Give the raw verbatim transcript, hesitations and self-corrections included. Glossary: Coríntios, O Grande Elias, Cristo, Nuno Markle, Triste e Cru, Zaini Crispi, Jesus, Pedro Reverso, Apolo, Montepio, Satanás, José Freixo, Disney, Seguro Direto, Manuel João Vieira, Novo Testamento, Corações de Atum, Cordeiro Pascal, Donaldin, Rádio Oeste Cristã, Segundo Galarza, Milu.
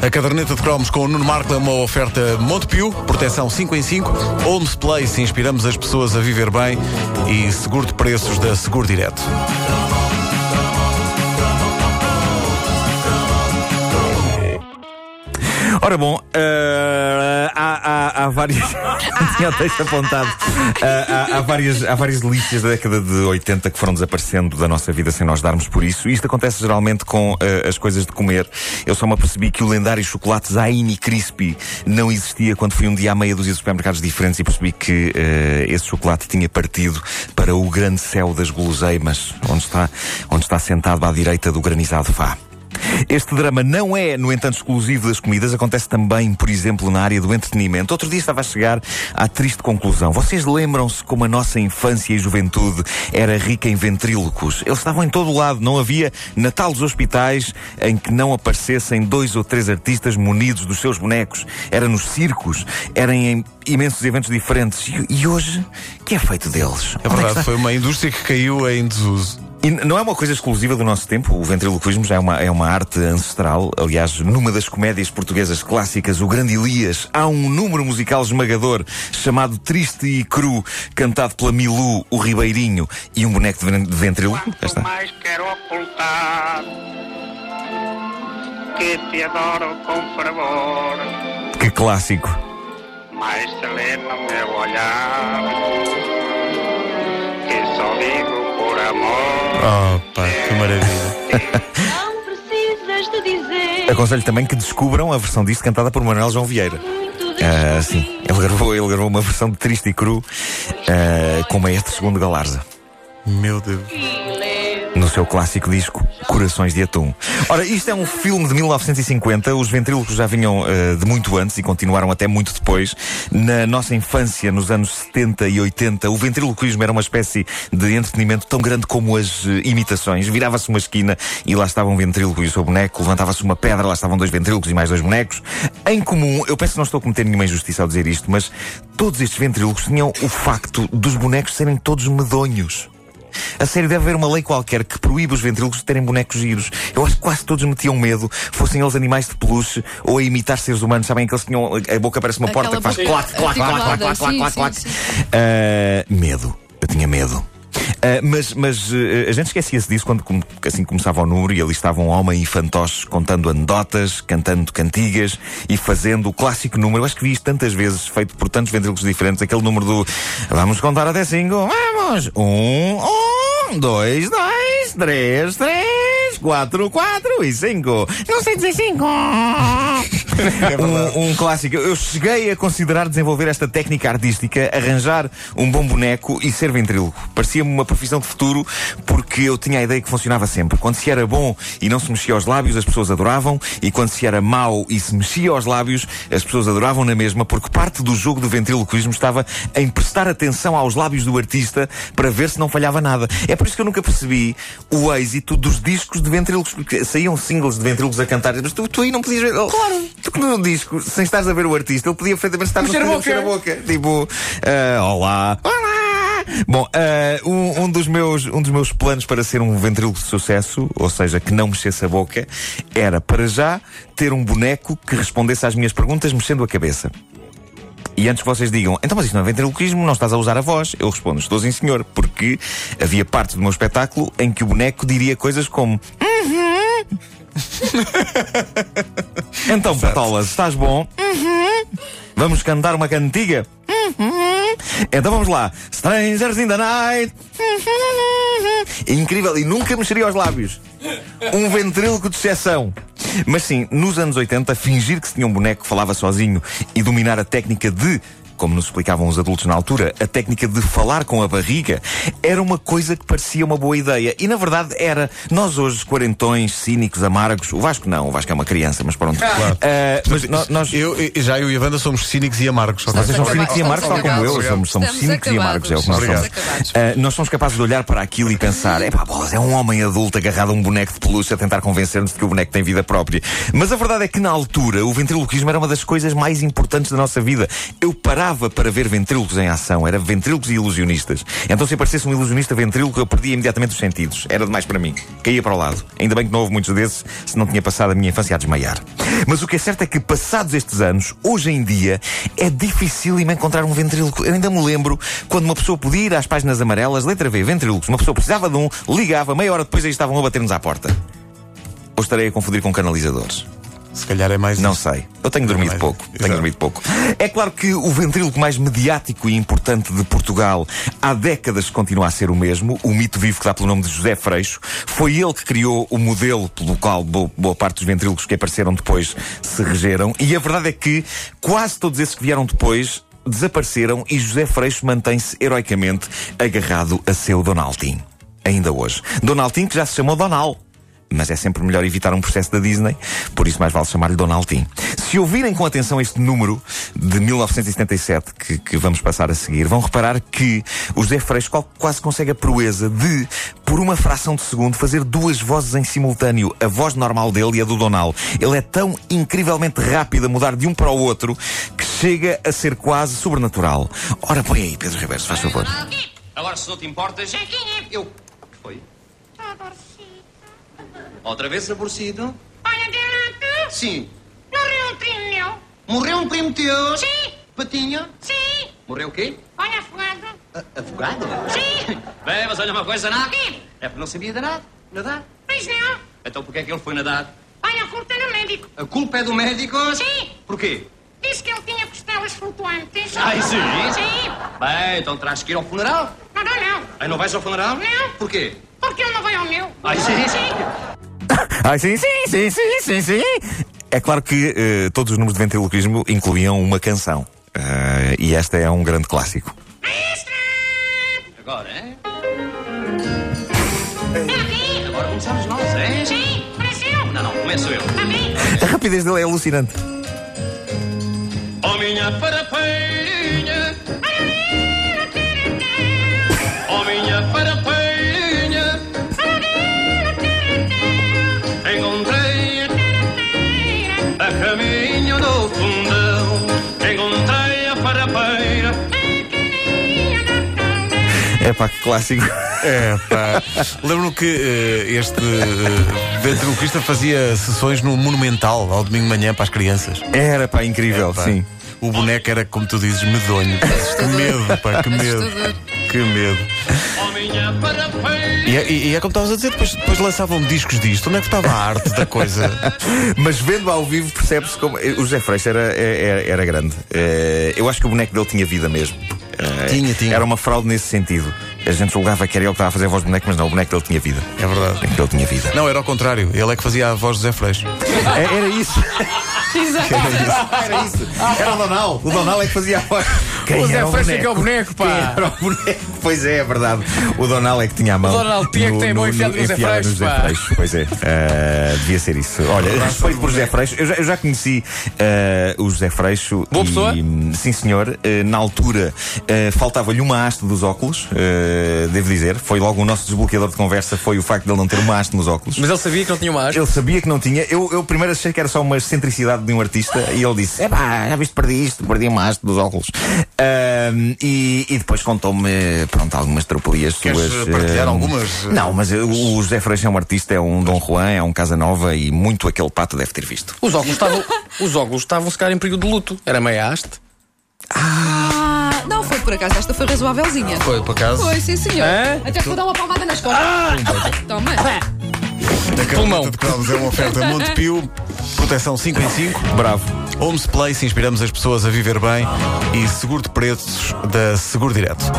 A caderneta de cromos com o Nuno Markle é uma oferta Montepio, proteção cinco em cinco, Homes Place, inspiramos as pessoas a viver bem, e seguro de preços da Seguro Direto. Ora bom, uh, há, há, há várias. Tinha o texto apontado. Uh, há, há, várias, há várias delícias da década de oitenta que foram desaparecendo da nossa vida sem nós darmos por isso. Isto acontece geralmente com uh, as coisas de comer. Eu só me apercebi que o lendário chocolate Zaini Crispi não existia quando fui um dia à meia dúzia de supermercados diferentes e percebi que uh, esse chocolate tinha partido para o grande céu das guloseimas, onde está, onde está sentado à direita do granizado Fá. Este drama não é, no entanto, exclusivo das comidas. Acontece também, por exemplo, na área do entretenimento. Outro dia estava a chegar à triste conclusão. Vocês lembram-se como a nossa infância e juventude era rica em ventrílocos? Eles estavam em todo o lado. Não havia Natal dos hospitais em que não aparecessem dois ou três artistas munidos dos seus bonecos. Era nos circos, era em imensos eventos diferentes. E, e hoje, o que é feito deles? É verdade, foi uma indústria que caiu em desuso. E não é uma coisa exclusiva do nosso tempo. O ventriloquismo já é uma, é uma arte ancestral. Aliás, numa das comédias portuguesas clássicas, O Grande Elias, há um número musical esmagador chamado Triste e Cru, cantado pela Milu, o Ribeirinho, e um boneco de ventriloquismo. Quanto mais quero ocultar que te adoro com fervor. Que clássico. Mais se lembra o meu olhar que só digo por amor. Oh, pá, que maravilha. Não precisas de dizer. Aconselho também que descubram a versão disto cantada por Manuel João Vieira. Ah, sim, ele gravou, ele gravou uma versão de Triste e Cru, ah, como é este Segundo Galarza. Meu Deus. No seu clássico disco Corações de Atum. Ora, isto é um filme de mil novecentos e cinquenta. Os ventrílocos já vinham uh, de muito antes e continuaram até muito depois. Na nossa infância, nos anos setenta e oitenta, o ventriloquismo era uma espécie de entretenimento tão grande como as uh, imitações. Virava-se uma esquina e lá estava um ventríloco e o seu boneco. Levantava-se uma pedra, lá estavam dois ventrílocos e mais dois bonecos. Em comum, eu penso que não estou a cometer nenhuma injustiça ao dizer isto, mas todos estes ventrílocos tinham o facto dos bonecos serem todos medonhos. A sério, deve haver uma lei qualquer que proíbe os ventrílocos de terem bonecos giros. Eu acho que quase todos metiam medo, fossem eles animais de peluche ou a imitar seres humanos. Sabem que eles tinham a boca parece uma porta. Aquela que faz clac, clac, clac, clac, clac, clac. Medo. Eu tinha medo. Uh, mas mas uh, a gente esquecia-se disso quando assim começava o número e ali estavam um homem e fantoches contando anedotas, cantando cantigas e fazendo o clássico número. Eu acho que vi isto tantas vezes, feito por tantos ventrílocos diferentes, aquele número do vamos contar até cinco, vamos! Um, um, dois, dois, três, três, quatro, quatro e cinco. Não sei dizer cinco. É um, um clássico. Eu cheguei a considerar desenvolver esta técnica artística, arranjar um bom boneco e ser ventríloco. Parecia-me uma profissão de futuro, porque eu tinha a ideia que funcionava sempre. Quando se era bom e não se mexia aos lábios, as pessoas adoravam, e quando se era mau e se mexia aos lábios, as pessoas adoravam na mesma, porque parte do jogo do ventriloquismo estava em prestar atenção aos lábios do artista para ver se não falhava nada. É por isso que eu nunca percebi o êxito dos discos de ventrílocos, porque saíam singles de ventrílocos a cantar, mas tu, tu aí não podias ver. Claro! Porque num disco, sem estares a ver o artista, ele podia perfeitamente estar a mexer a boca. Tipo, uh, olá, olá. Bom, uh, um, um, dos meus, um dos meus planos para ser um ventríloco de sucesso, ou seja, que não mexesse a boca, era, para já, ter um boneco que respondesse às minhas perguntas mexendo a cabeça. E antes que vocês digam, então mas isto não é ventriloquismo, não estás a usar a voz, eu respondo, estou sim senhor, porque havia parte do meu espetáculo em que o boneco diria coisas como uhum. Então, Patolas, estás bom? Uhum. Vamos cantar uma cantiga? Uhum. Então vamos lá. Strangers in the night. É incrível, e nunca mexeria aos lábios. Um ventríloco de exceção. Mas sim, nos anos oitenta, fingir que se tinha um boneco que falava sozinho e dominar a técnica de como nos explicavam os adultos na altura, a técnica de falar com a barriga era uma coisa que parecia uma boa ideia. E na verdade era. Nós hoje, quarentões, cínicos, amargos, o Vasco não, o Vasco é uma criança, mas pronto. Claro. Uh, mas mas nós, eu, já eu e a Wanda somos cínicos e amargos. Nós somos acabados, cínicos e amargos, tal como eu. Somos, somos cínicos acabados, e amargos, é o que nós somos. Uh, nós somos capazes de olhar para aquilo e pensar: é pá, é um homem adulto agarrado a um boneco de pelúcia a tentar convencer-nos de que o boneco tem vida própria. Mas a verdade é que na altura o ventriloquismo era uma das coisas mais importantes da nossa vida. Eu parava para ver ventrílocos em ação, era ventrílocos e ilusionistas. Então se aparecesse um ilusionista ventríloco eu perdia imediatamente os sentidos. Era demais para mim. Caía para o lado. Ainda bem que não houve muitos desses, se não tinha passado a minha infância a desmaiar. Mas o que é certo é que passados estes anos, hoje em dia, é dificílimo encontrar um ventríloco. Eu ainda me lembro quando uma pessoa podia ir às páginas amarelas, letra V, ventrílocos, uma pessoa precisava de um, ligava, meia hora depois aí estavam a bater-nos à porta. Ou estarei a confundir com canalizadores? Se calhar é mais... Não isso. sei. Eu tenho dormido é pouco. Tenho dormido pouco. É claro que o ventríloco mais mediático e importante de Portugal há décadas continua a ser o mesmo, o mito vivo que dá pelo nome de José Freixo. Foi ele que criou o modelo pelo qual boa parte dos ventrílocos que apareceram depois se regeram. E a verdade é que quase todos esses que vieram depois desapareceram e José Freixo mantém-se heroicamente agarrado a seu Donaldin. Ainda hoje. Donaldin que já se chamou Donal. Mas é sempre melhor evitar um processo da Disney, por isso mais vale chamar-lhe Donaldin. Se ouvirem com atenção este número de mil novecentos e setenta e sete que, que vamos passar a seguir, vão reparar que o José Freixo quase consegue a proeza de, por uma fração de segundo, fazer duas vozes em simultâneo, a voz normal dele e a do Donal. Ele é tão incrivelmente rápido a mudar de um para o outro que chega a ser quase sobrenatural. Ora, põe aí, Pedro Reverso, faz favor. Agora, se não te importas, eu... Foi? Agora sim. Outra vez aborrecido? Olha, Delante. Sim. Morreu um primo meu. Morreu um primo teu? Sim. Patinho? Sim. Morreu o quê? Olha, afogado. A, afogado? Sim. Bem, mas olha uma coisa, não. Sim. É porque não sabia nadar. Nadar? Pois não. Então porquê é que ele foi nadar? Olha, a culpa é do médico. A culpa é do médico? Sim. Porquê? Disse que ele tinha costelas flutuantes. Ai, sim? Sim. Bem, então terás que ir ao funeral. Não, não, não. Aí não vais ao funeral? Não. Porquê? Porque ele não vai ao meu. Ai, sim, sim. Ai, sim, sim, sim, sim, sim, sim. É claro que uh, todos os números de ventriloquismo incluíam uma canção. Uh, e esta é um grande clássico. Agora, é? É. Agora começamos nós, é? Sim, pareceu. Não, não, começo eu. A rapidez dele é alucinante. Oh, minha farapinha. Oh, minha farapinha. Caminho do fundão, encontrei a farapeira. É pá, que clássico. É pá. Lembro-me que uh, este uh, ventriloquista fazia sessões no Monumental, ao domingo de manhã, para as crianças. Era pá, incrível, é, pá. Sim. O boneco era, como tu dizes, medonho. Que medo, pá, que medo. Que medo. E é, e é como estavas a dizer, depois, depois lançavam discos disto. Onde é que estava a arte da coisa? Mas vendo ao vivo percebe-se como... O José Freixo era, era, era grande. Eu acho que o boneco dele tinha vida mesmo. Tinha, tinha. Era uma fraude nesse sentido. A gente julgava que era ele que estava a fazer a voz do boneco, mas não, o boneco dele tinha vida. É verdade. O dele tinha vida. Não, era ao contrário. Ele é que fazia a voz do José Freixo. É, era isso. Exato. Era isso. Era o Donal. O Donal é que fazia a voz. Quem o José Freixo é que é o boneco, pá. Quem era o boneco? Pois é, é verdade. O Donal é que tinha a mão. O Donal tinha que ter a mão enfiada no José Freixo, pá. Freixo. Pois é. Uh, devia ser isso. Olha, respeito por José Freixo. Eu já, eu já conheci uh, o José Freixo. Boa pessoa? E, sim, senhor. Uh, na altura uh, faltava-lhe uma haste dos óculos. Uh, Devo dizer, foi logo o nosso desbloqueador de conversa. Foi o facto de ele não ter uma haste nos óculos. Mas ele sabia que não tinha uma haste? Ele sabia que não tinha. Eu, eu primeiro achei que era só uma excentricidade de um artista. E ele disse, é pá, já viste, perdi isto. Perdi uma haste dos óculos. um, e, e depois contou-me, pronto, algumas tropelias suas. Queres partilhar algumas? Não, mas o José Freixo é um artista, é um Dom Juan, é um Casanova. E muito aquele pato deve ter visto. Os óculos estavam, os óculos estavam se calhar em período de luto. Era meia haste. Ah, não foi por acaso, esta foi razoávelzinha. Ah, foi por acaso? Foi, sim senhor. É? Até que vou dar uma palmada nas costas. Ah, ah, toma. A Carolina de Cromos é uma oferta Montepio, proteção cinco em cinco. Bravo. Homes Place, inspiramos as pessoas a viver bem. E seguro de preços da Seguro Direto.